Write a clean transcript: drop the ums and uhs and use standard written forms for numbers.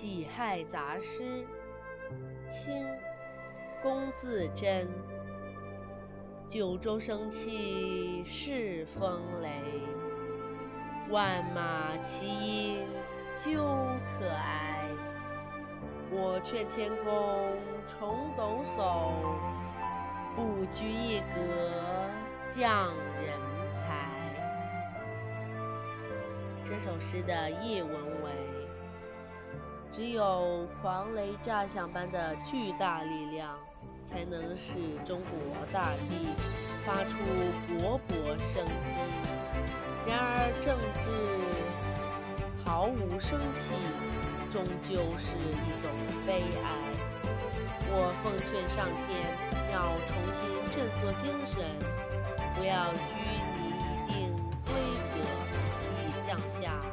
己亥杂诗》清·龚自珍。九州生气恃风雷，万马齐喑究可哀。我劝天公重抖擞，不拘一格降人才。这首诗的译文为：只有狂雷炸响般的巨大力量，才能使中国大地发出勃勃生机。然而政治毫无生气，终究是一种悲哀。我奉劝上天要重新振作精神，不要拘泥一定规格以降下